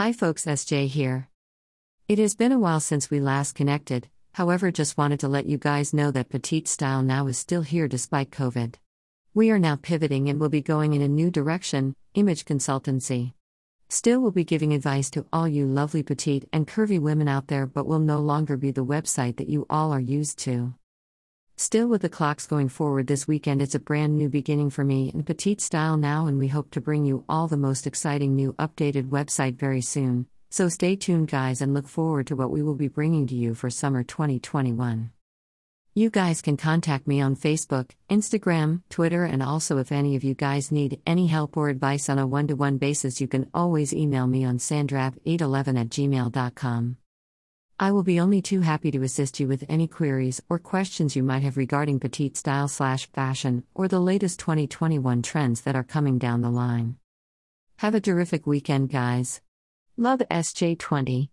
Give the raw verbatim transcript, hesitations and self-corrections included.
Hi folks, S J here. It has been a while since we last connected, however just wanted to let you guys know that Petite Style Now is still here despite COVID. We are now pivoting and will be going in a new direction, image consultancy. Still will be giving advice to all you lovely petite and curvy women out there, but will no longer be the website that you all are used to. Still with the clocks going forward this weekend, it's a brand new beginning for me and Petite Style Now, and we hope to bring you all the most exciting new updated website very soon, so stay tuned guys and look forward to what we will be bringing to you for summer twenty twenty-one. You guys can contact me on Facebook, Instagram, Twitter, and also if any of you guys need any help or advice on a one-to-one basis, you can always email me on sandrap eight one one at gmail dot com. I will be only too happy to assist you with any queries or questions you might have regarding petite style slash fashion or the latest twenty twenty-one trends that are coming down the line. Have a terrific weekend, guys. Love S J twenty.